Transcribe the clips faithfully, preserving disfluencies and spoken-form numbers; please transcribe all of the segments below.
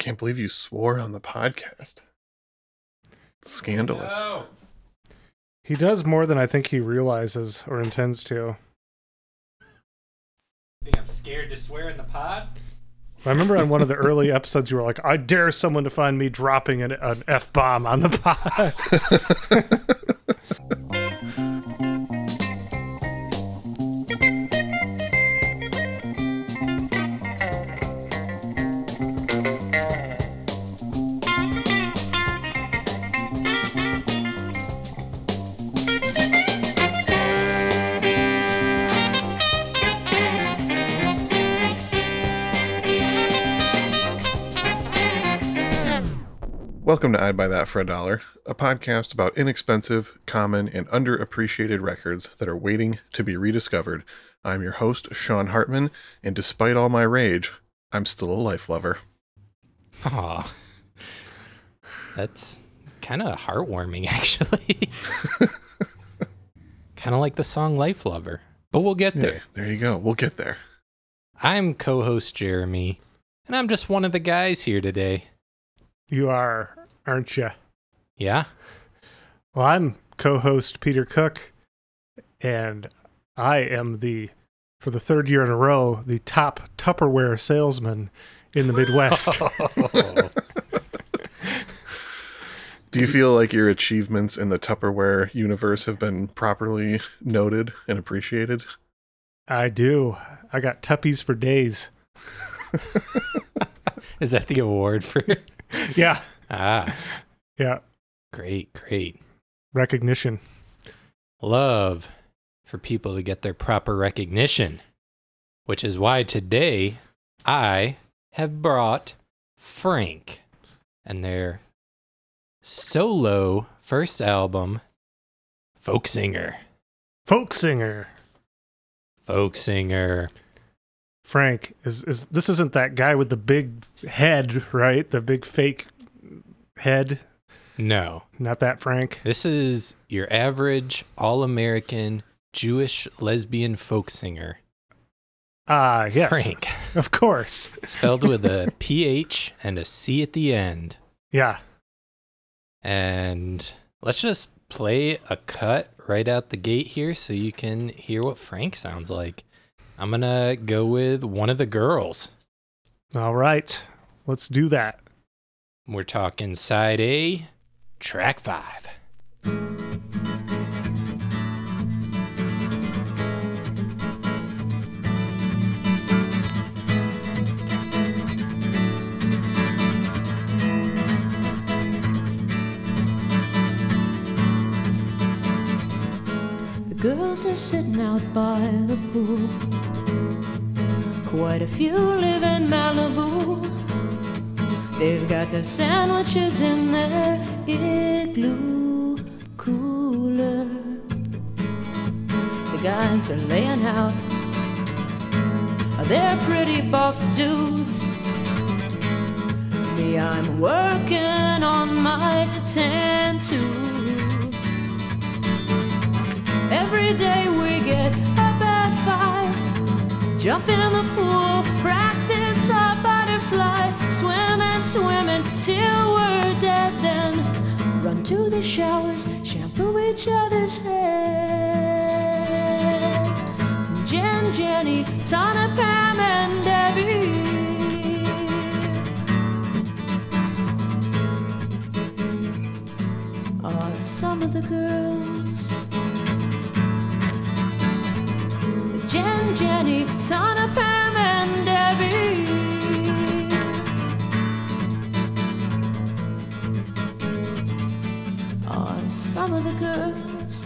Can't believe you swore on the podcast. Scandalous. No. He does more than I think he realizes or intends to. I think I'm scared to swear in the pod. I remember on one of the early episodes you were like, I dare someone to find me dropping an, an F-bomb on the pod. Welcome to I'd Buy That for a Dollar, a podcast about inexpensive, common, and underappreciated records that are waiting to be rediscovered. I'm your host, Sean Hartman, and despite all my rage, I'm still a life lover. Aw, that's kind of heartwarming, actually. Kind of like the song Life Lover, but we'll get there. Yeah, there you go. We'll get there. I'm co-host Jeremy, and I'm just one of the guys here today. You are, aren't you? Yeah. Well, I'm co-host Peter Cook, and I am the, for the third year in a row, the top Tupperware salesman in the Midwest. Do you feel like your achievements in the Tupperware universe have been properly noted and appreciated? I do. I got Tuppies for days. Is that the award for it? Yeah. Ah. Yeah. Great, great. Recognition. Love for people to get their proper recognition, which is why today I have brought Phranc and their solo first album, Folk Singer. Folk Singer. Folk Singer. Phranc is is this isn't that guy with the big head, right? The big fake head? No. Not that Phranc. This is your average all-American Jewish lesbian folk singer. Ah, uh, yes. Phranc. Of course. Spelled with a P H and a C at the end. Yeah. And let's just play a cut right out the gate here so you can hear what Phranc sounds like. I'm going to go with one of the girls. All right. Let's do that. We're talking side A, track five. The girls are sitting out by the pool. Quite a few live in Malibu. They've got their sandwiches in their igloo cooler. The guys are laying out. They're pretty buff dudes. Me, I'm working on my tattoo. Every day we get about five. Jump in the pool, practice our butterfly, swim and swim until we're dead, then run to the showers, shampoo each other's heads. Jen, Jenny, Tana, Pam, and Debbie are some of the girls. Jen, Jenny, Tana, Pam, and Debbie. Are some of the girls.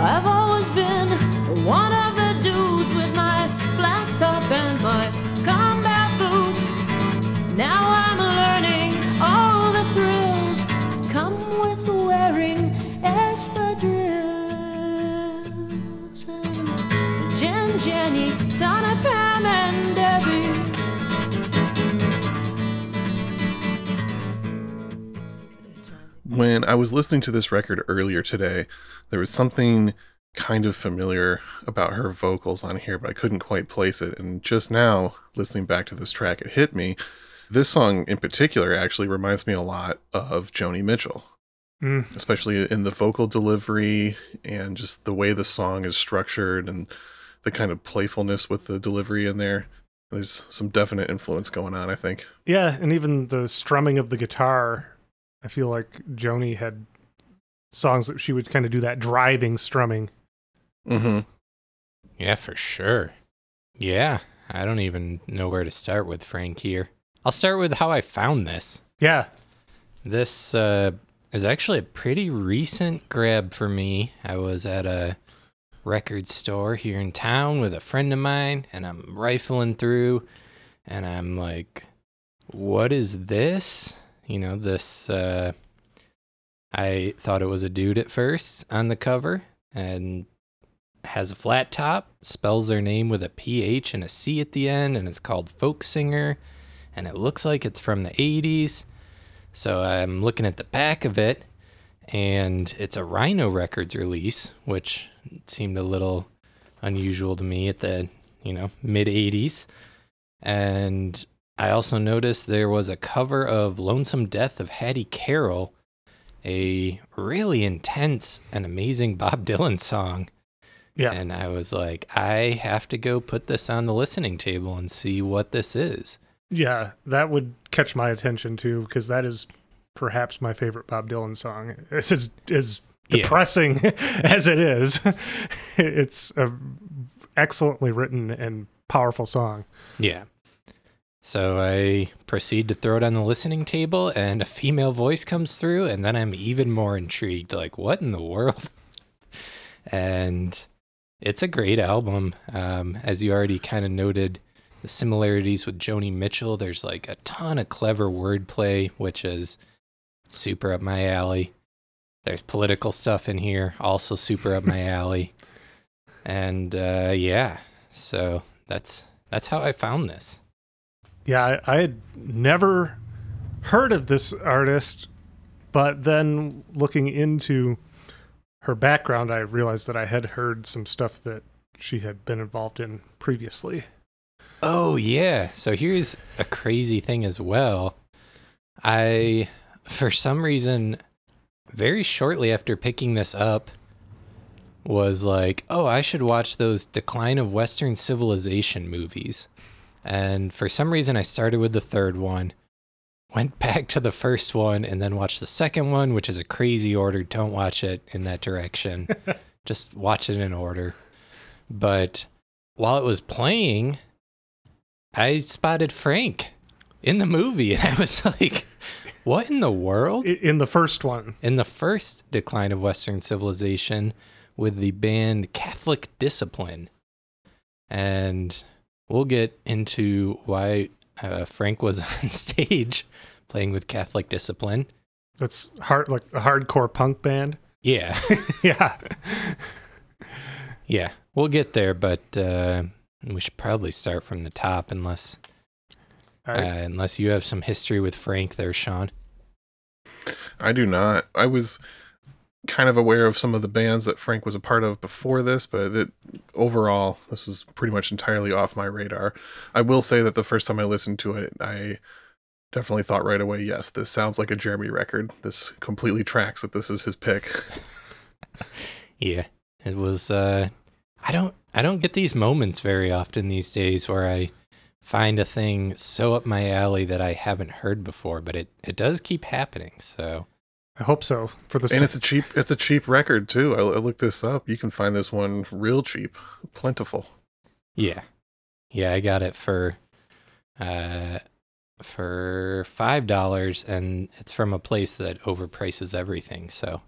I've always been one of the dudes with my black top and my now I'm learning all the thrills come with wearing espadrilles. And Jen, Jenny, Tana, Pam, and Debbie. When when I was listening to this record earlier today, there was something kind of familiar about her vocals on here, but I couldn't quite place it. And just now, listening back to this track, it hit me. This song in particular actually reminds me a lot of Joni Mitchell, mm. especially in the vocal delivery and just the way the song is structured and the kind of playfulness with the delivery in there. There's some definite influence going on, I think. Yeah, and even the strumming of the guitar, I feel like Joni had songs that she would kind of do that driving strumming. Mm-hmm. Yeah, for sure. Yeah, I don't even know where to start with Phranc here. I'll start with how I found this. Yeah. This uh, is actually a pretty recent grab for me. I was at a record store here in town with a friend of mine, and I'm rifling through, and I'm like, what is this? You know, this... Uh, I thought it was a dude at first on the cover, and has a flat top, spells their name with a P H and a C at the end, and it's called Folk Singer, and it looks like it's from the eighties. So I'm looking at the back of it, and it's a Rhino Records release, which seemed a little unusual to me at the, you know, mid-eighties. And I also noticed there was a cover of Lonesome Death of Hattie Carroll, a really intense and amazing Bob Dylan song. Yeah. And I was like, I have to go put this on the listening table and see what this is. Yeah, that would catch my attention too, because that is perhaps my favorite Bob Dylan song. It's as, as depressing yeah. as it is. It's a excellently written and powerful song. Yeah. So I proceed to throw it on the listening table, and a female voice comes through, and then I'm even more intrigued, like, what in the world? And it's a great album. Um, as you already kind of noted, the similarities with Joni Mitchell, there's like a ton of clever wordplay, which is super up my alley. There's political stuff in here, also super up my alley. And uh, yeah, so that's that's how I found this. Yeah, I, I had never heard of this artist, but then looking into her background, I realized that I had heard some stuff that she had been involved in previously. Oh, yeah. So here's a crazy thing as well. I, for some reason, very shortly after picking this up, was like, oh, I should watch those Decline of Western Civilization movies. And for some reason, I started with the third one, went back to the first one, and then watched the second one, which is a crazy order. Don't watch it in that direction. Just watch it in order. But while it was playing, I spotted Phranc in the movie, and I was like, what in the world? In the first one. In the first Decline of Western Civilization with the band Catholic Discipline. And we'll get into why uh, Phranc was on stage playing with Catholic Discipline. That's hard, like a hardcore punk band. Yeah. yeah. Yeah. We'll get there, but uh, we should probably start from the top unless right. uh, unless you have some history with Phranc there, Sean. I do not. I was kind of aware of some of the bands that Phranc was a part of before this, but it, overall, this was pretty much entirely off my radar. I will say that the first time I listened to it, I definitely thought right away, yes, this sounds like a Jeremy record. This completely tracks that this is his pick. Yeah, it was, uh, I don't, I don't get these moments very often these days where I find a thing so up my alley that I haven't heard before, but it, it does keep happening, so... I hope so. For the and same. it's a cheap, it's a cheap record too. I, I looked this up. You can find this one real cheap, plentiful. Yeah, yeah. I got it for, uh, for five dollars, and it's from a place that overprices everything. So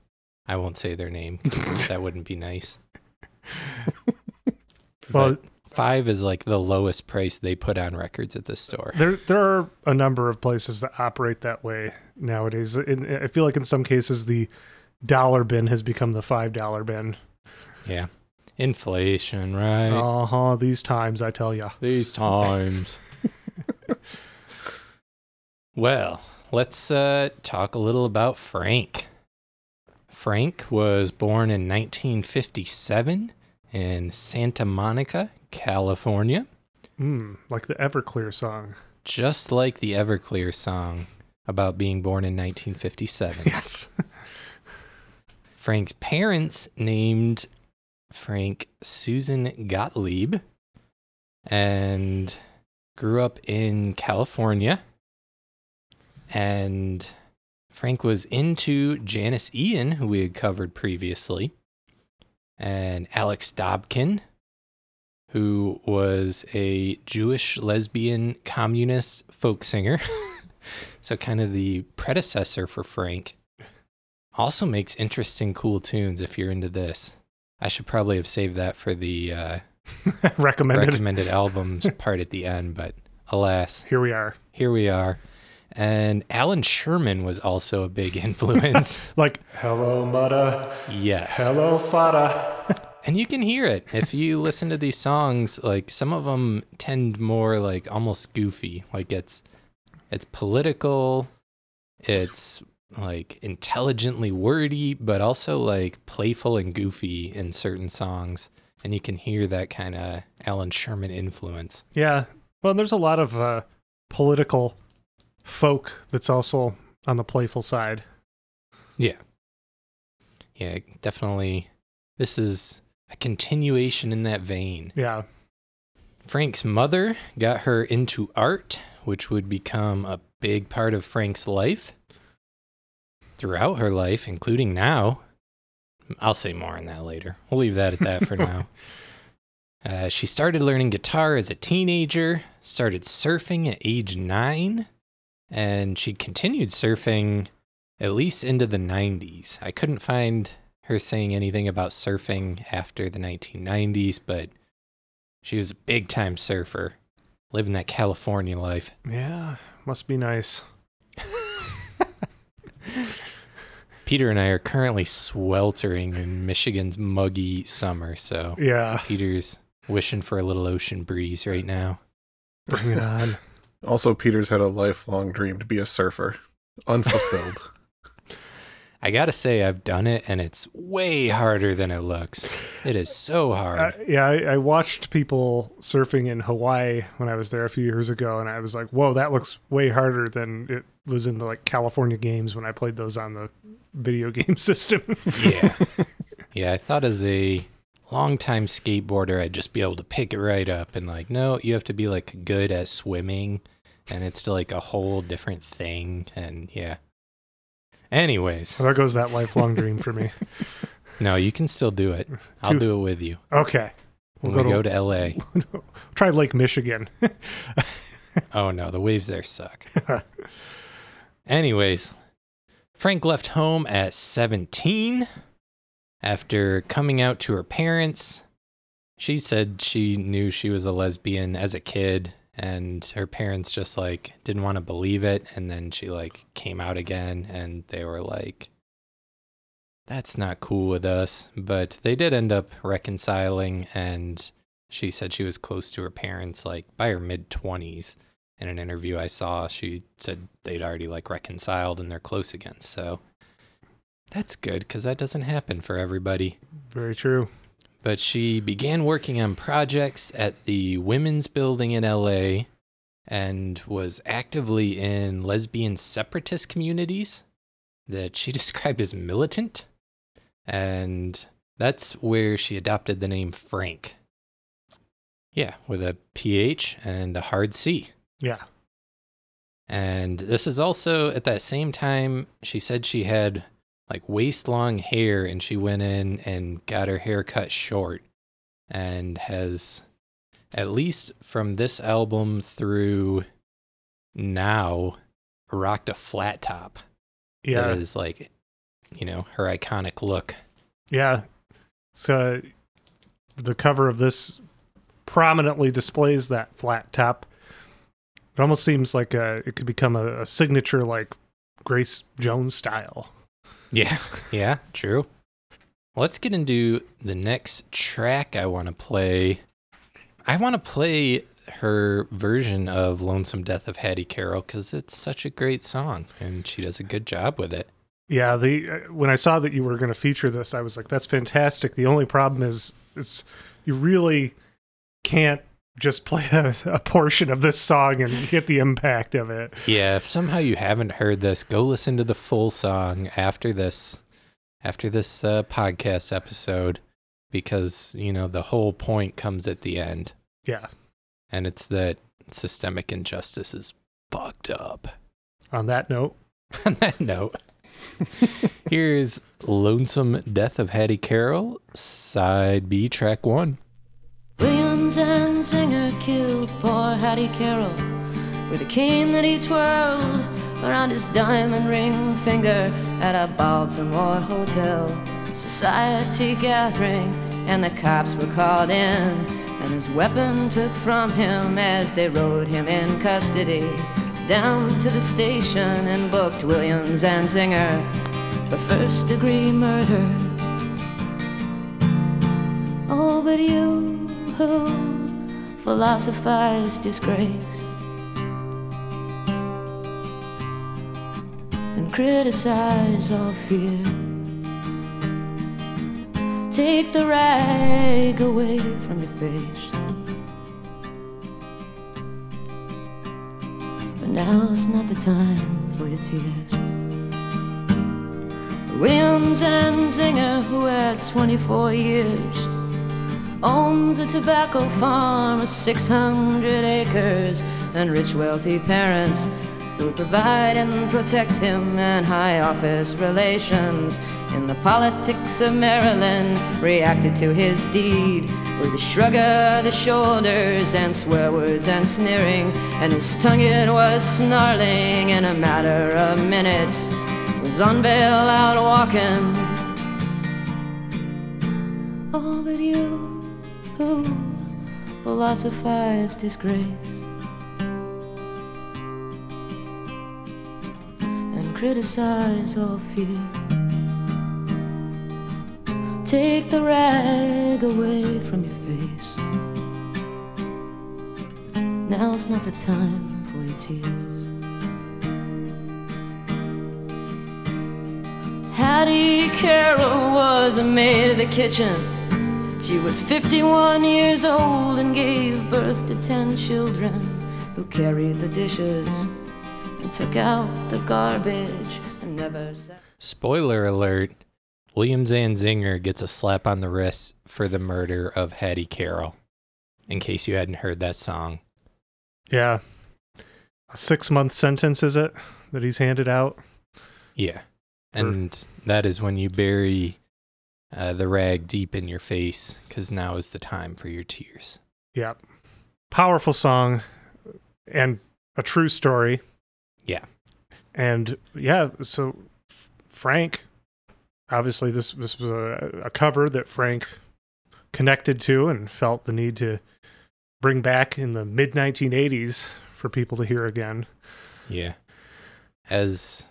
I won't say their name. That wouldn't be nice. Well, but five is like the lowest price they put on records at this store. There, there are a number of places that operate that way nowadays. In, I feel like in some cases the dollar bin has become the five dollar bin. Yeah, inflation, right? Uh huh. These times, I tell ya. These times. Well, let's uh, talk a little about Phranc. Phranc was born in nineteen fifty-seven in Santa Monica, California. Mm, like the Everclear song. Just like the Everclear song about being born in nineteen fifty-seven. Yes. Phranc's parents named Phranc Susan Gottlieb and grew up in California. And Phranc was into Janice Ian, who we had covered previously, and Alex Dobkin, who was a Jewish lesbian communist folk singer. So kind of the predecessor for Phranc. Also makes interesting, cool tunes if you're into this. I should probably have saved that for the uh, recommended. recommended albums part at the end, but alas. Here we are. Here we are. And Alan Sherman was also a big influence. Like, hello, mudda. Yes. Hello, fada. And you can hear it. If you listen to these songs, like some of them tend more like almost goofy. Like it's it's political. It's like intelligently wordy, but also like playful and goofy in certain songs. And you can hear that kind of Alan Sherman influence. Yeah. Well, there's a lot of uh, political folk that's also on the playful side. Yeah. Yeah, definitely. This is a continuation in that vein. Yeah. Phranc's mother got her into art, which would become a big part of Phranc's life throughout her life, including now. I'll say more on that later. We'll leave that at that for now. Uh, she started learning guitar as a teenager, started surfing at age nine. And she continued surfing at least into the nineties. I couldn't find her saying anything about surfing after the nineteen nineties, but she was a big-time surfer, living that California life. Yeah, must be nice. Peter and I are currently sweltering in Michigan's muggy summer, so yeah. Peter's wishing for a little ocean breeze right now. Bring it on. Also, Peter's had a lifelong dream to be a surfer. Unfulfilled. I gotta say, I've done it, and it's way harder than it looks. It is so hard. Uh, yeah, I, I watched people surfing in Hawaii when I was there a few years ago, and I was like, whoa, that looks way harder than it was in the like California games when I played those on the video game system. Yeah. Yeah, I thought as a longtime skateboarder, I'd just be able to pick it right up, and like, no, you have to be like good at swimming. And it's like a whole different thing. And yeah. Anyways. Well, there goes that lifelong dream for me. No, you can still do it. I'll Two. do it with you. Okay. We'll when go we to, go to L A. We'll try Lake Michigan. Oh, no. The waves there suck. Anyways, Phranc left home at seventeen. After coming out to her parents. She said she knew she was a lesbian as a kid. And her parents just, like, didn't want to believe it. And then she, like, came out again. And they were like, that's not cool with us. But they did end up reconciling. And she said she was close to her parents, like, by her mid-twenties. In an interview I saw, she said they'd already, like, reconciled and they're close again. So that's good, because that doesn't happen for everybody. Very true. But she began working on projects at the Women's Building in L A and was actively in lesbian separatist communities that she described as militant. And that's where she adopted the name Phranc. Yeah, with a P H and a hard C. Yeah. And this is also at that same time she said she had like waist-long hair, and she went in and got her hair cut short and has, at least from this album through now, rocked a flat top. Yeah. That is, like, you know, her iconic look. Yeah. So the cover of this prominently displays that flat top. It almost seems like a, it could become a, a signature, like, Grace Jones style. Yeah, yeah, true. Let's get into the next track I want to play. I want to play her version of Lonesome Death of Hattie Carroll because it's such a great song, and she does a good job with it. Yeah, the uh, when I saw that you were going to feature this, I was like, that's fantastic. The only problem is it's you really can't just play a, a portion of this song and get the impact of it. Yeah, if somehow you haven't heard this, go listen to the full song after this after this uh, podcast episode, because, you know, the whole point comes at the end. Yeah. And it's that systemic injustice is fucked up. On that note. On that note. Here's Lonesome Death of Hattie Carroll, side B, track one. Williams and Zinger killed poor Hattie Carroll with a cane that he twirled around his diamond ring finger at a Baltimore hotel society gathering, and the cops were called in, and his weapon took from him as they rode him in custody down to the station and booked Williams and Zinger for first degree murder. Oh, but you who philosophize disgrace and criticize all fear, take the rag away from your face. Now's not the time for your tears. Williams and Zinger, who at twenty-four years owns a tobacco farm of six hundred acres, and rich wealthy parents who provide and protect him, and high office relations in the politics of Maryland, reacted to his deed with a shrug of the shoulders and swear words and sneering, and his tongue it was snarling. In a matter of minutes was on bail out walking. Oh, but you who philosophize disgrace and criticize all fear, take the rag away from your face. Now's not the time for your tears. Hattie Carroll was a maid of the kitchen. She was fifty-one years old and gave birth to ten children who carried the dishes and took out the garbage and never sat. Spoiler alert, Williams and Zinger gets a slap on the wrist for the murder of Hattie Carroll, in case you hadn't heard that song. Yeah. A six-month sentence, is it, that he's handed out? Yeah. And or... that is when you bury uh, the rag deep in your face, because now is the time for your tears. Yeah. Powerful song, and a true story. Yeah. And, yeah, so Phranc... Obviously, this this was a, a cover that Phranc connected to and felt the need to bring back in the mid nineteen eighties for people to hear again. Yeah. As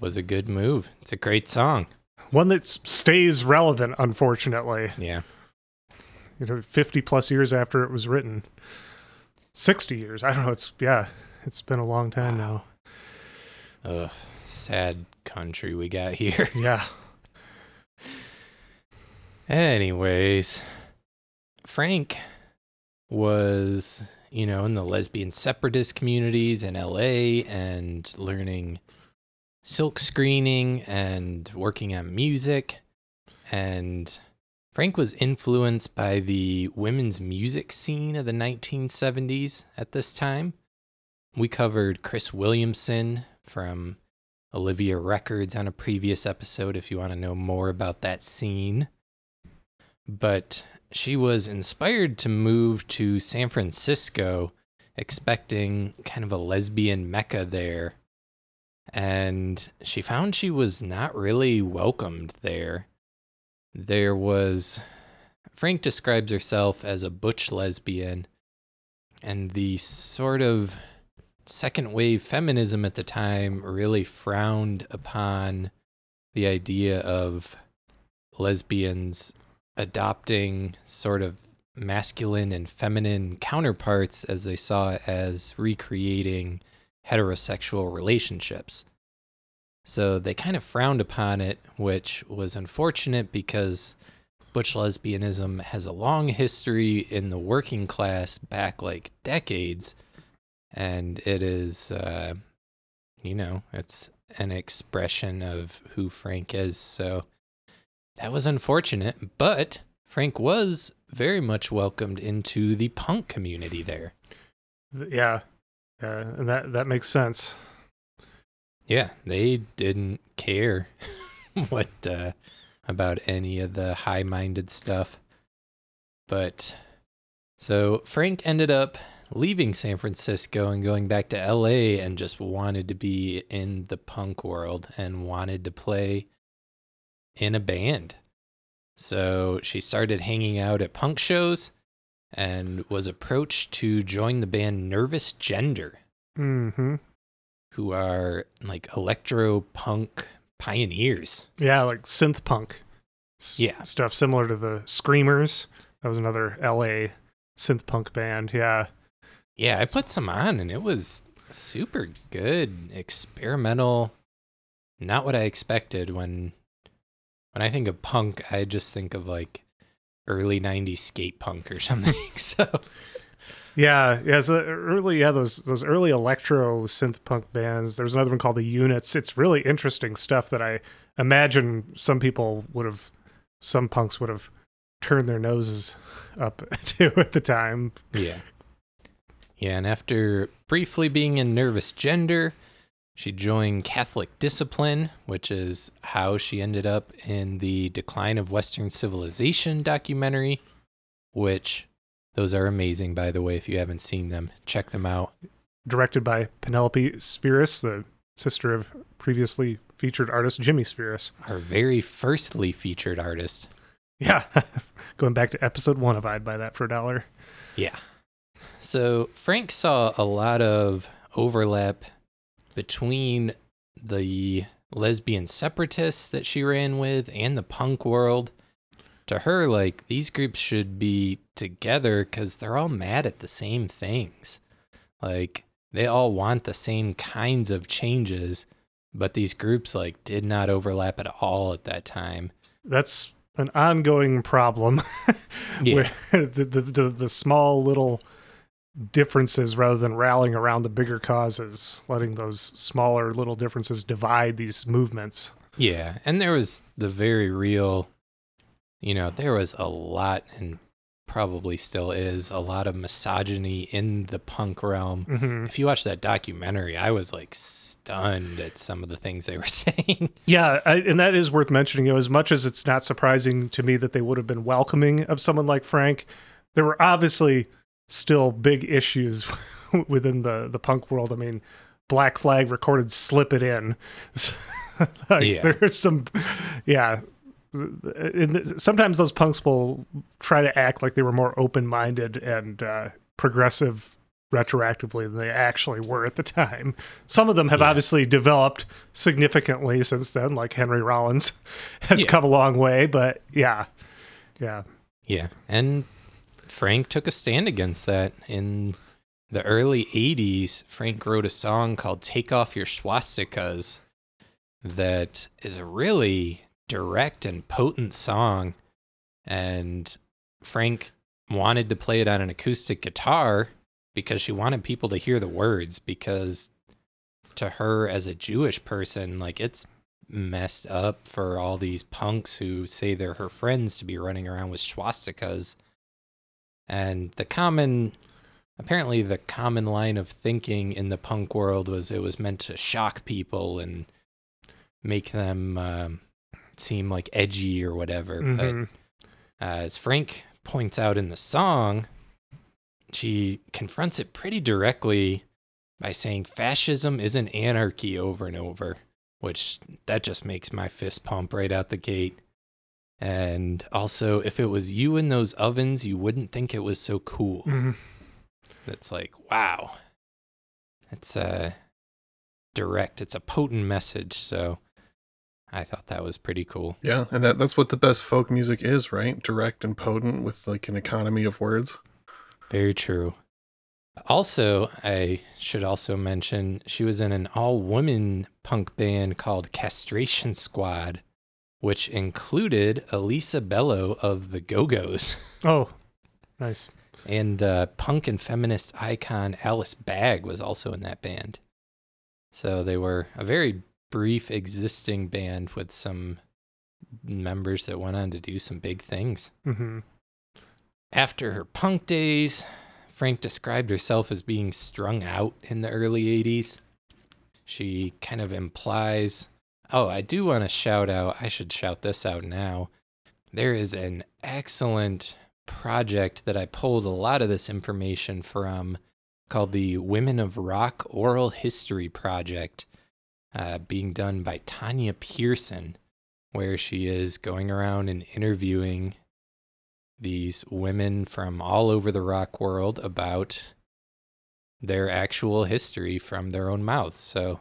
was a good move. It's a great song. One that stays relevant, unfortunately. Yeah. You know, fifty plus years after it was written. sixty years. I don't know. It's, yeah, it's been a long time wow. now. Ugh. Sad country we got here. Yeah. Anyways, Phranc was, you know, in the lesbian separatist communities in L A and learning silk screening and working on music. And Phranc was influenced by the women's music scene of the nineteen seventies at this time. We covered Chris Williamson from Olivia Records on a previous episode if you want to know more about that scene. But she was inspired to move to San Francisco, expecting kind of a lesbian mecca there. And she found she was not really welcomed there. There was... Phranc describes herself as a butch lesbian. And the sort of second wave feminism at the time really frowned upon the idea of lesbians adopting sort of masculine and feminine counterparts, as they saw it as recreating heterosexual relationships. So they kind of frowned upon it, which was unfortunate because butch lesbianism has a long history in the working class back like decades. And it is, uh, you know, it's an expression of who Phranc is. So that was unfortunate, but Phranc was very much welcomed into the punk community there. Yeah. Uh, and that, that makes sense. Yeah, they didn't care what uh, about any of the high-minded stuff. But so Phranc ended up leaving San Francisco and going back to L A and just wanted to be in the punk world and wanted to play in a band. So she started hanging out at punk shows and was approached to join the band Nervous Gender. Mm-hmm. Who are like electro punk pioneers? Yeah, like synth punk. S- yeah, stuff similar to the Screamers. That was another L A synth punk band. Yeah, yeah. I put some on, and it was super good, experimental. Not what I expected. When when I think of punk, I just think of like early nineties skate punk or something. So. Yeah, yeah, so early, yeah, those those early electro synth punk bands. There's another one called The Units. It's really interesting stuff that I imagine some people would have, some punks would have turned their noses up to at the time. Yeah. Yeah, and after briefly being in Nervous Gender, she joined Catholic Discipline, which is how she ended up in the Decline of Western Civilization documentary, which... Those are amazing, by the way, if you haven't seen them. Check them out. Directed by Penelope Spheris, the sister of previously featured artist Jimmy Spheris. Our very firstly featured artist. Yeah. Going back to episode one of I'd Buy That for a Dollar. Yeah. So Phranc saw a lot of overlap between the lesbian separatists that she ran with and the punk world. To her, like, these groups should be together because they're all mad at the same things. Like, they all want the same kinds of changes, but these groups, like, did not overlap at all at that time. That's an ongoing problem. Yeah. the, the, the, the small little differences rather than rallying around the bigger causes, letting those smaller little differences divide these movements. Yeah, and there was the very real... You know, there was a lot, and probably still is, a lot of misogyny in the punk realm. Mm-hmm. If you watch that documentary, I was, like, stunned at some of the things they were saying. Yeah, I, and that is worth mentioning. You know, as much as it's not surprising to me that they would have been welcoming of someone like Phranc, there were obviously still big issues within the, the punk world. I mean, Black Flag recorded Slip It In. Like, yeah. There's some... Yeah. Sometimes those punks will try to act like they were more open-minded and uh, progressive retroactively than they actually were at the time. Some of them have yeah. obviously developed significantly since then, like Henry Rollins has yeah. come a long way, but yeah. Yeah. Yeah. And Phranc took a stand against that. In the early eighties, Phranc wrote a song called Take Off Your Swastikas that is a really... direct and potent song, and Phranc wanted to play it on an acoustic guitar because she wanted people to hear the words, because to her as a Jewish person, like, it's messed up for all these punks who say they're her friends to be running around with swastikas. And the common apparently the common line of thinking in the punk world was it was meant to shock people and make them um seem like edgy or whatever. Mm-hmm. But uh, as Phranc points out in the song, she confronts it pretty directly by saying fascism isn't anarchy over and over, which that just makes my fist pump right out the gate. And also, if it was you in those ovens, you wouldn't think it was so cool. Mm-hmm. That's like, wow. It's uh, direct. It's a potent message. So I thought that was pretty cool. Yeah, and that, that's what the best folk music is, right? Direct and potent with like an economy of words. Very true. Also, I should also mention she was in an all-woman punk band called Castration Squad, which included Elisa Bello of the Go-Go's. Oh, nice. And uh, punk and feminist icon Alice Bag was also in that band. So they were a very brief existing band with some members that went on to do some big things. Mm-hmm. After her punk days, Phranc described herself as being strung out in the early eighties. She kind of implies, oh, I do want to shout out, I should shout this out now. There is an excellent project that I pulled a lot of this information from called the Women of Rock Oral History Project, uh, being done by Tanya Pearson, where she is going around and interviewing these women from all over the rock world about their actual history from their own mouths. So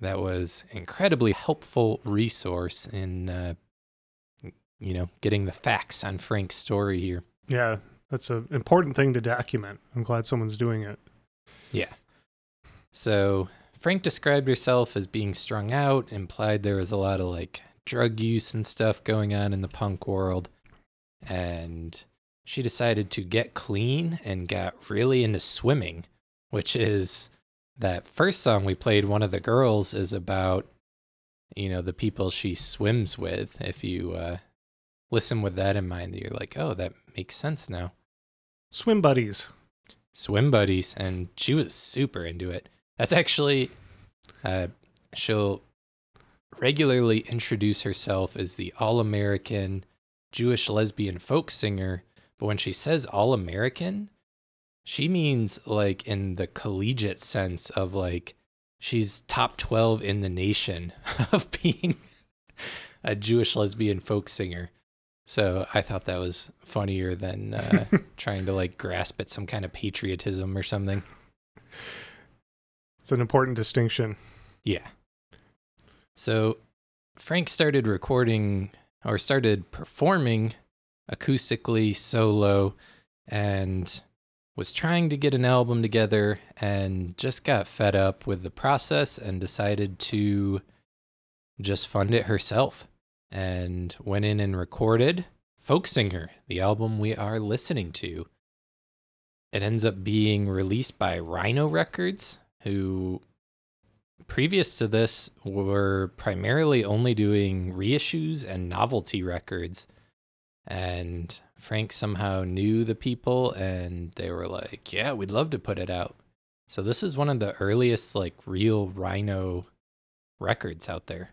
that was incredibly helpful resource in, uh, you know, getting the facts on Phranc's story here. Yeah, that's an important thing to document. I'm glad someone's doing it. Yeah. So Phranc described herself as being strung out, implied there was a lot of like drug use and stuff going on in the punk world. And she decided to get clean and got really into swimming, which is that first song we played, One of the Girls, is about, you know, the people she swims with. If you uh, listen with that in mind, you're like, oh, that makes sense now. Swim buddies. Swim buddies. And she was super into it. That's actually, uh, she'll regularly introduce herself as the All-American Jewish lesbian folk singer, but when she says All-American, she means like in the collegiate sense of like she's top twelve in the nation of being a Jewish lesbian folk singer. So I thought that was funnier than uh, trying to like grasp at some kind of patriotism or something. It's an important distinction. Yeah. So Phranc started recording or started performing acoustically solo and was trying to get an album together and just got fed up with the process and decided to just fund it herself and went in and recorded Folk Singer, the album we are listening to. It ends up being released by Rhino Records, who previous to this were primarily only doing reissues and novelty records, and Phranc somehow knew the people and they were like, yeah, we'd love to put it out. So this is one of the earliest like real Rhino records out there.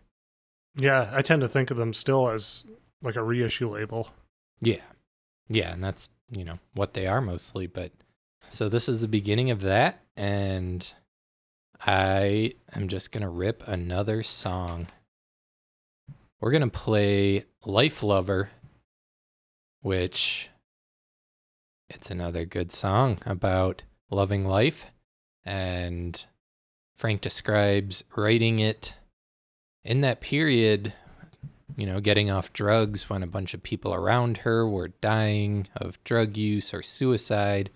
Yeah, I tend to think of them still as like a reissue label. Yeah. Yeah, and that's, you know, what they are mostly, but so this is the beginning of that, and I am just going to rip another song. We're going to play Life Lover, which it's another good song about loving life. And Phranc describes writing it in that period, you know, getting off drugs when a bunch of people around her were dying of drug use or suicide.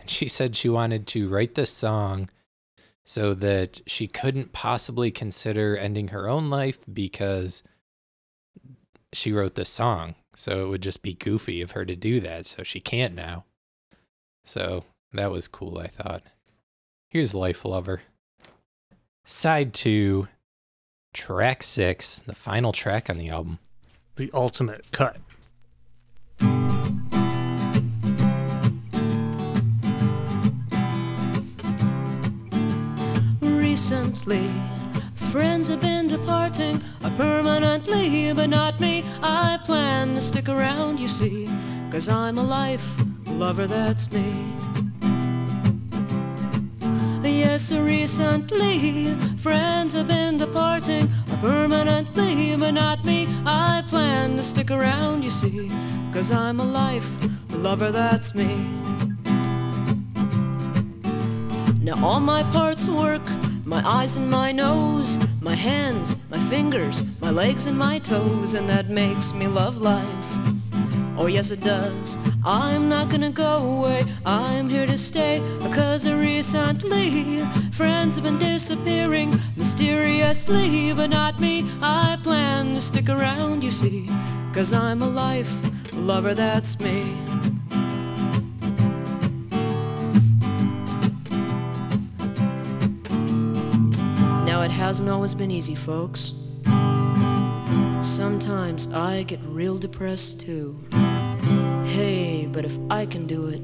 And she said she wanted to write this song so that she couldn't possibly consider ending her own life because she wrote this song. So it would just be goofy of her to do that. So she can't now. So that was cool, I thought. Here's Life Lover. Side two, track six, the final track on the album. The ultimate cut. Recently, friends have been departing permanently, but not me. I plan to stick around, you see, 'cause I'm a life lover, that's me. Yes, recently, friends have been departing permanently, but not me. I plan to stick around, you see, 'cause I'm a life lover, that's me. Now all my parts work, my eyes and my nose, my hands, my fingers, my legs and my toes, and that makes me love life. Oh yes it does, I'm not gonna go away, I'm here to stay, because recently friends have been disappearing mysteriously, but not me. I plan to stick around, you see, cause I'm a life lover, that's me. Now it hasn't always been easy, folks. Sometimes I get real depressed too. Hey, but if I can do it,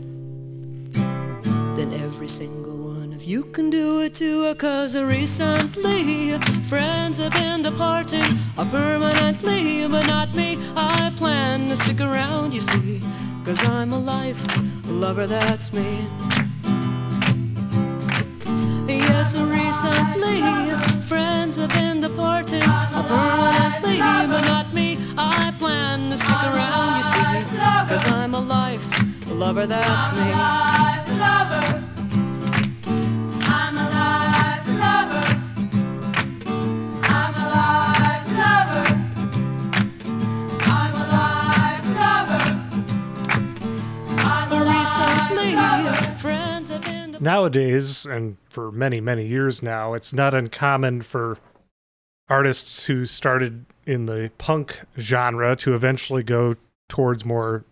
then every single one of you can do it too. Cause recently friends have been departing permanently, but not me. I plan to stick around, you see, cause I'm a life lover, that's me. Yes, recently friends have been departing permanently, but not me. I plan to stick around, you see, cause I'm a life lover, that's me. I'm a life lover. I'm a life lover. I'm a life lover. I'm a life lover. Recently, friends have been... Nowadays, and for many, many years now, it's not uncommon for artists who started in the punk genre to eventually go towards more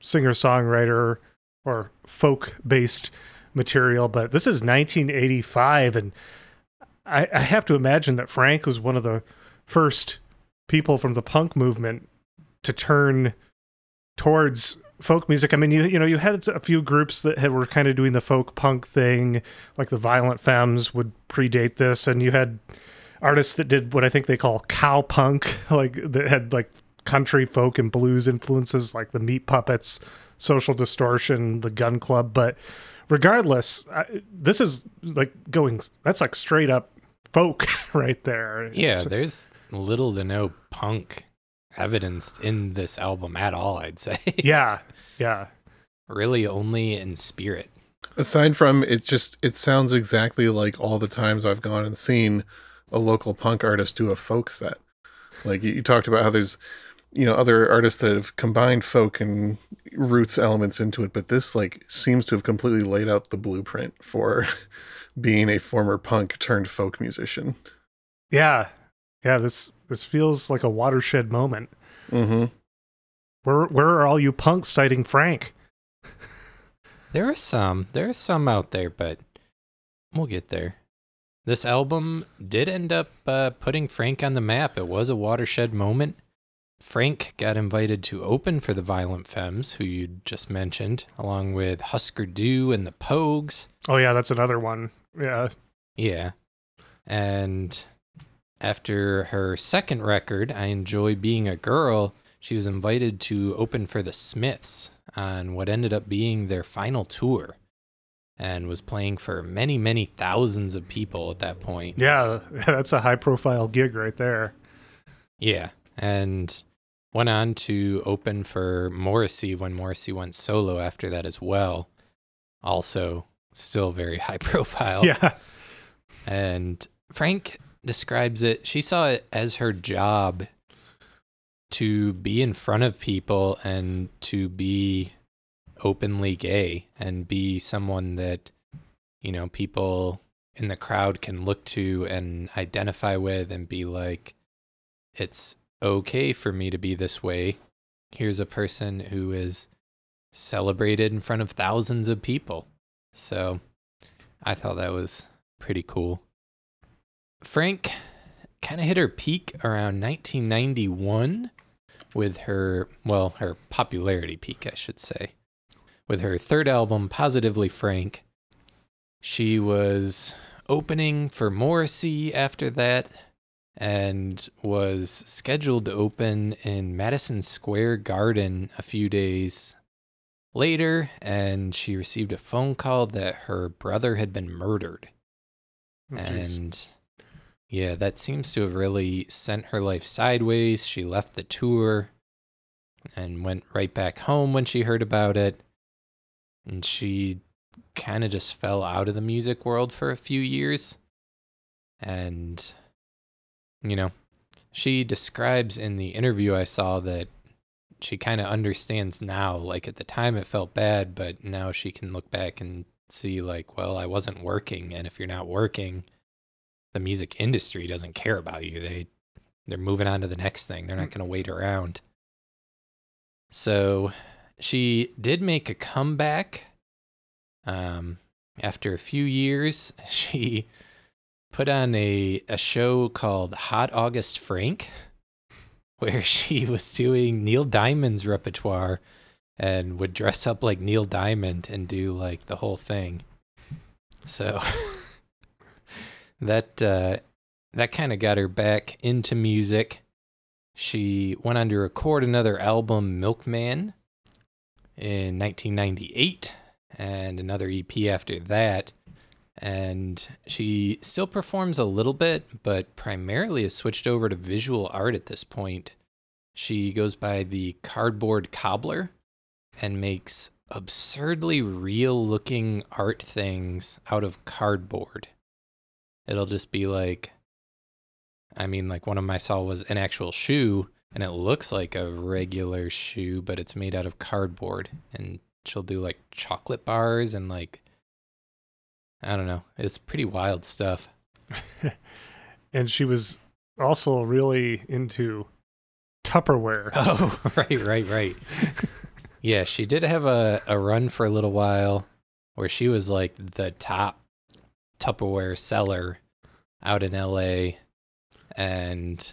singer-songwriter or folk-based material, but this is nineteen eighty-five, and I, I have to imagine that Phranc was one of the first people from the punk movement to turn towards folk music. I mean, you, you know, you had a few groups that had, were kind of doing the folk-punk thing, like the Violent Femmes would predate this, and you had artists that did what I think they call cow punk, like that had like country, folk, and blues influences, like the Meat Puppets, Social Distortion, the Gun Club. But regardless, I, this is like going, that's like straight up folk right there. Yeah, so there's little to no punk evidenced in this album at all, I'd say. Yeah, yeah. Really only in spirit. Aside from, it just, it sounds exactly like all the times I've gone and seen a local punk artist do a folk set. Like you, you talked about how there's, you know, other artists that have combined folk and roots elements into it, but this like seems to have completely laid out the blueprint for being a former punk turned folk musician. Yeah. Yeah. This, this feels like a watershed moment. Mm-hmm. Where, where are all you punks citing Phranc? There are some, there are some out there, but we'll get there. This album did end up uh, putting Phranc on the map. It was a watershed moment. Phranc got invited to open for the Violent Femmes, who you just mentioned, along with Husker Du and the Pogues. Oh, yeah, that's another one. Yeah. Yeah. And after her second record, I Enjoy Being a Girl, she was invited to open for the Smiths on what ended up being their final tour, and was playing for many, many thousands of people at that point. Yeah, that's a high-profile gig right there. Yeah, and went on to open for Morrissey when Morrissey went solo after that as well. Also, still very high-profile. Yeah. And Phranc describes it, she saw it as her job to be in front of people and to be openly gay and be someone that, you know, people in the crowd can look to and identify with and be like, it's okay for me to be this way. Here's a person who is celebrated in front of thousands of people. So I thought that was pretty cool. Phranc kind of hit her peak around nineteen ninety-one with her, well, her popularity peak, I should say. With her third album, Positively Phranc. She was opening for Morrissey after that and was scheduled to open in Madison Square Garden a few days later, and she received a phone call that her brother had been murdered. Oh, and geez. Yeah, that seems to have really sent her life sideways. She left the tour and went right back home when she heard about it. And she kind of just fell out of the music world for a few years. And, you know, she describes in the interview I saw that she kind of understands now. Like, at the time it felt bad, but now she can look back and see, like, well, I wasn't working. And if you're not working, the music industry doesn't care about you. They, they're moving on to the next thing. They're not going to wait around. So she did make a comeback. Um, after a few years, she put on a, a show called Hot August Phranc, where she was doing Neil Diamond's repertoire and would dress up like Neil Diamond and do, like, the whole thing. So that uh, that kind of got her back into music. She went on to record another album, Milkman, in nineteen ninety-eight, and another E P after that. And she still performs a little bit, but primarily has switched over to visual art at this point. She goes by the Cardboard Cobbler and makes absurdly real-looking art things out of cardboard. It'll just be like, I mean, like one of them I saw was an actual shoe, and it looks like a regular shoe, but it's made out of cardboard. And she'll do like chocolate bars and like, I don't know. It's pretty wild stuff. And she was also really into Tupperware. Oh, right, right, right. Yeah, she did have a, a run for a little while where she was like the top Tupperware seller out in L A. And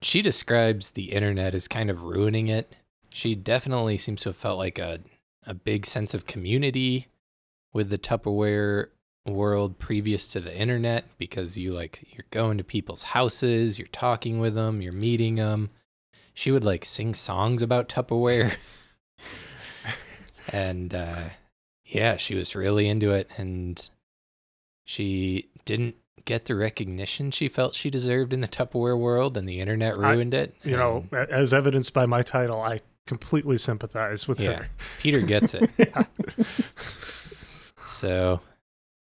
she describes the internet as kind of ruining it. She definitely seems to have felt like a, a big sense of community with the Tupperware world previous to the internet, because you like, you're going to people's houses, you're talking with them, you're meeting them. She would like sing songs about Tupperware. And uh, yeah, she was really into it, and she didn't get the recognition she felt she deserved in the Tupperware world, and the internet ruined I, it. You and, know, as evidenced by my title, I completely sympathize with yeah, her. Peter gets it. Yeah. So,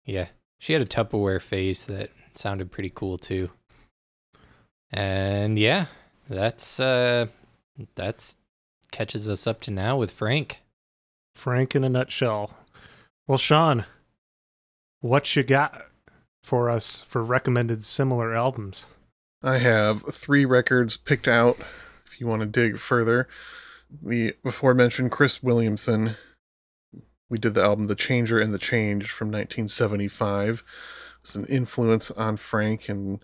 yeah, she had a Tupperware phase that sounded pretty cool too. And yeah, that's uh, that's catches us up to now with Phranc. Phranc in a nutshell. Well, Sean, what you got for us for recommended similar albums? I have three records picked out. If you want to dig further, the aforementioned Chris Williamson. We did the album The Changer and the Change from nineteen seventy-five. It was an influence on Phranc and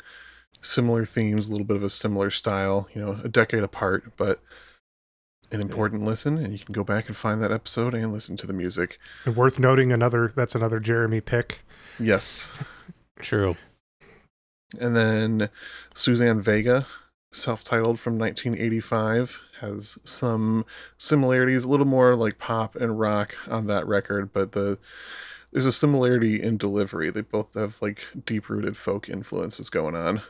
similar themes, a little bit of a similar style, you know, a decade apart, but an important yeah. listen. And you can go back and find that episode and listen to the music. And worth noting, another that's another Jeremy pick. Yes. True. And then Suzanne Vega, self-titled from nineteen eighty-five, has some similarities, a little more like pop and rock on that record, but the there's a similarity in delivery. They both have like deep-rooted folk influences going on.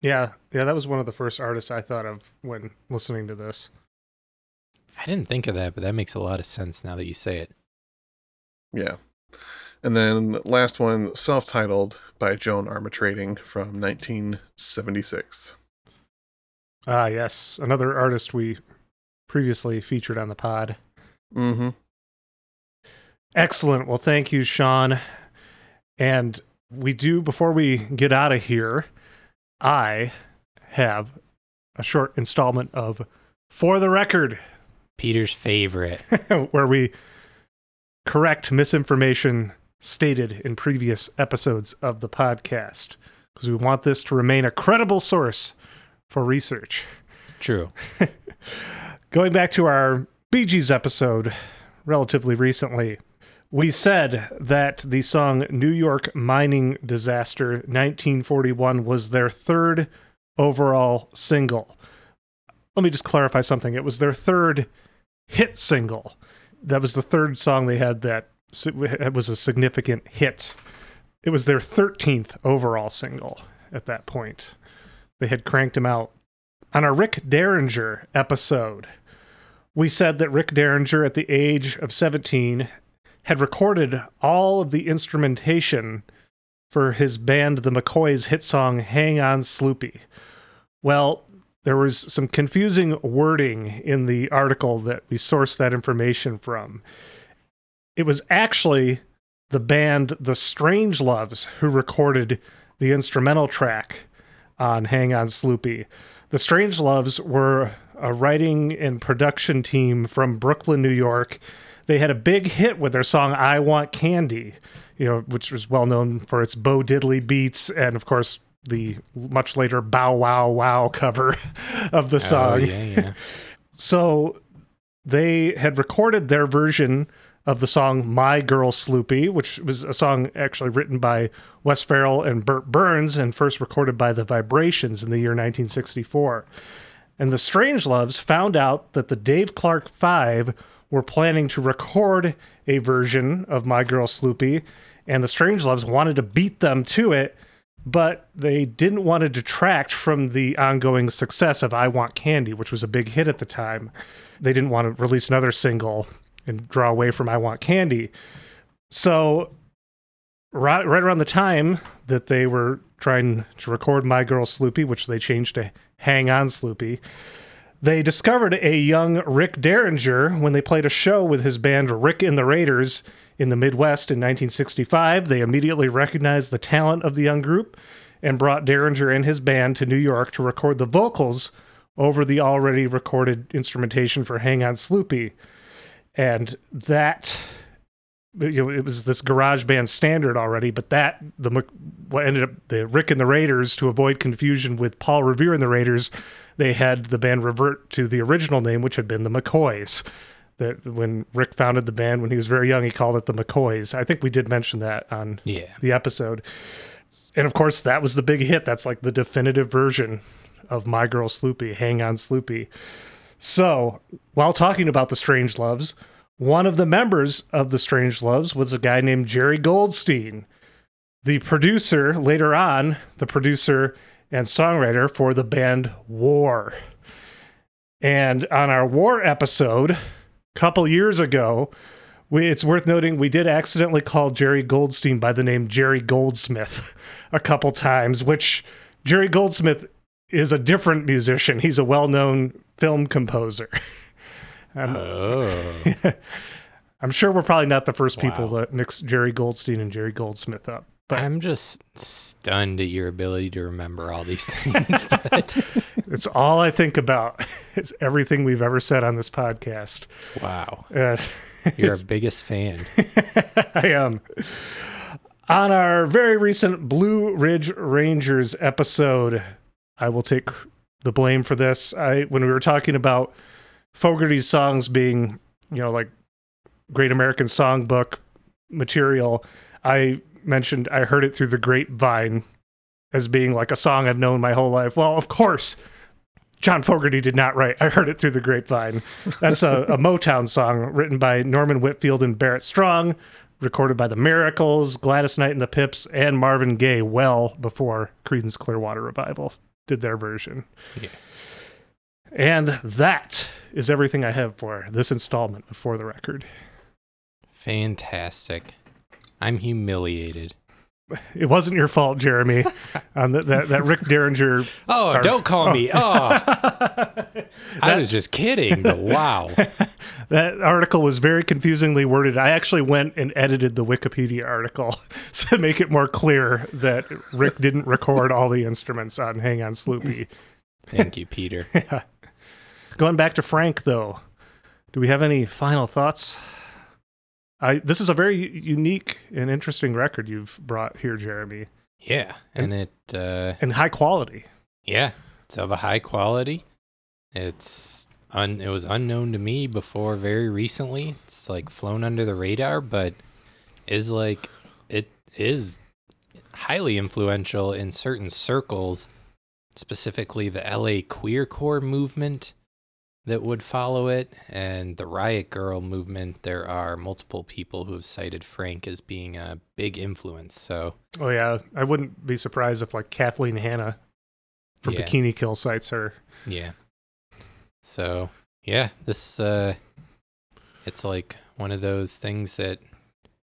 Yeah, yeah, that was one of the first artists I thought of when listening to this. I didn't think of that, but that makes a lot of sense now that you say it. Yeah. And then last one, self-titled by Joan Armatrading from nineteen seventy-six. Ah, yes. Another artist we previously featured on the pod. Mm-hmm. Excellent. Well, thank you, Sean. And we do, before we get out of here, I have a short installment of For the Record. Peter's favorite. Where we correct misinformation stated in previous episodes of the podcast. Because we want this to remain a credible source for research. True. Going back to our Bee Gees episode relatively recently, we said that the song New York Mining Disaster nineteen forty-one was their third overall single. Let me just clarify something. It was their third hit single. That was the third song they had that was a significant hit. It was their thirteenth overall single at that point. They had cranked him out. On our Rick Derringer episode, we said that Rick Derringer, at the age of seventeen, had recorded all of the instrumentation for his band The McCoys' hit song Hang On Sloopy. Well, There was some confusing wording in the article that we sourced that information from. It was actually the band The Strangeloves who recorded the instrumental track on Hang On Sloopy. The Strangeloves were a writing and production team from Brooklyn, New York. They had a big hit with their song I Want Candy, you know, which was well known for its Bo Diddley beats and, of course, the much later Bow Wow Wow cover of the song. Oh, yeah, yeah. So they had recorded their version of the song My Girl Sloopy, which was a song actually written by Wes Farrell and Burt Burns and first recorded by the Vibrations in the year nineteen sixty-four. And the Strangeloves found out that the Dave Clark Five were planning to record a version of My Girl Sloopy, and the Strangeloves wanted to beat them to it, but they didn't want to detract from the ongoing success of I Want Candy, which was a big hit at the time. They didn't want to release another single and draw away from I Want Candy. So right, right around the time that they were trying to record My Girl Sloopy, which they changed to Hang On Sloopy, they discovered a young Rick Derringer when they played a show with his band Rick and the Raiders in the Midwest in nineteen sixty-five. They immediately recognized the talent of the young group and brought Derringer and his band to New York to record the vocals over the already recorded instrumentation for Hang On Sloopy. And that, you know, it was this garage band standard already, but that, the what ended up, the Rick and the Raiders, to avoid confusion with Paul Revere and the Raiders, they had the band revert to the original name, which had been the McCoys. That when Rick founded the band when he was very young, he called it the McCoys. I think we did mention that on yeah. the episode. And of course, that was the big hit. That's like the definitive version of My Girl Sloopy, Hang On Sloopy. So while talking about the Strangeloves, one of the members of the Strangeloves was a guy named Jerry Goldstein, the producer later on, the producer and songwriter for the band War. And on our War episode couple years ago, we, it's worth noting we did accidentally call Jerry Goldstein by the name Jerry Goldsmith a couple times, which Jerry Goldsmith is a different musician. He's a well-known film composer. I'm, oh. I'm sure we're probably not the first wow. people to mix Jerry Goldstein and Jerry Goldsmith up. But I'm just stunned at your ability to remember all these things. But it's all I think about. It's everything we've ever said on this podcast. Wow. Uh, You're our biggest fan. I am. On our very recent Blue Ridge Rangers episode, I will take the blame for this. I when we were talking about Fogerty's songs being, you know, like Great American Songbook material, I mentioned I Heard It Through the Grapevine as being like a song I've known my whole life. Well, of course, John Fogerty did not write I Heard It Through the Grapevine. That's a, a Motown song written by Norman Whitfield and Barrett Strong, recorded by The Miracles, Gladys Knight and the Pips, and Marvin Gaye well before Creedence Clearwater Revival did their version. Yeah. And that is everything I have for this installment of For the Record. Fantastic. I'm humiliated. It wasn't your fault, Jeremy. um, that, that, that Rick Derringer. Oh, are, don't call oh. me. Oh, that, I was just kidding. But wow. That article was very confusingly worded. I actually went and edited the Wikipedia article to make it more clear that Rick didn't record all the instruments on Hang On Sloopy. Thank you, Peter. Yeah. Going back to Phranc, though, do we have any final thoughts? I, this is a very unique and interesting record you've brought here, Jeremy. Yeah, and, and it... Uh, and high quality. Yeah, it's of a high quality. It's un, It was unknown to me before very recently. It's, like, flown under the radar, but is, like, it is highly influential in certain circles, specifically the L A queercore movement that would follow it, and the Riot Girl movement. There are multiple people who have cited Phranc as being a big influence. So, oh yeah, I wouldn't be surprised if like Kathleen Hanna from yeah. Bikini Kill cites her. Yeah. So yeah, this uh, it's like one of those things that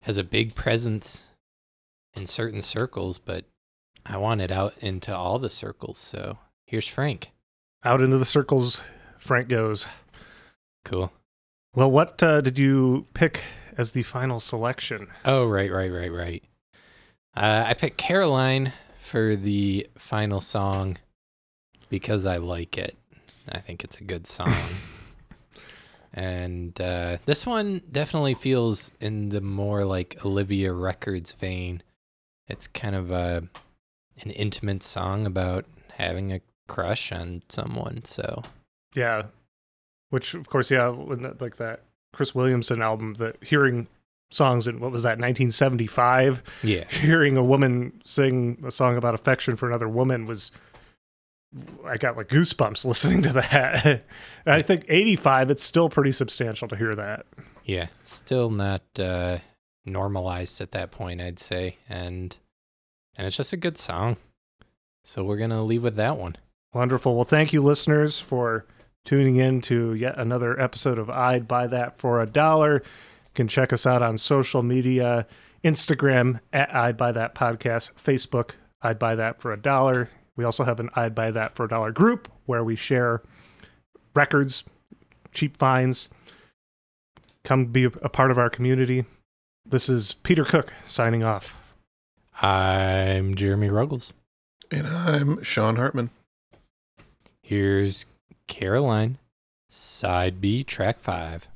has a big presence in certain circles, but I want it out into all the circles. So here's Phranc. Out into the circles, Phranc goes. Cool. Well, what uh, did you pick as the final selection? Oh, right, right, right, right. Uh, I picked Caroline for the final song because I like it. I think it's a good song. And uh, this one definitely feels in the more like Olivia Records vein. It's kind of a, an intimate song about having a crush on someone. So, yeah. Which, of course, yeah, like that Chris Williamson album, that hearing songs in, what was that, nineteen seventy-five? Yeah. Hearing a woman sing a song about affection for another woman was, I got like goosebumps listening to that. I think eighty-five, it's still pretty substantial to hear that. Yeah, it's still not uh, normalized at that point, I'd say. And and it's just a good song. So we're going to leave with that one. Wonderful. Well, thank you, listeners, for tuning in to yet another episode of I'd Buy That for a Dollar. You can check us out on social media, Instagram at I'd Buy That Podcast, Facebook, I'd Buy That for a Dollar. We also have an I'd Buy That for a Dollar group where we share records, cheap finds. Come be a part of our community. This is Peter Cook signing off. I'm Jeremy Ruggles. And I'm Sean Hartman. Here's Caroline, Side B, Track five.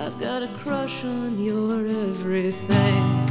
I've got a crush on your everything.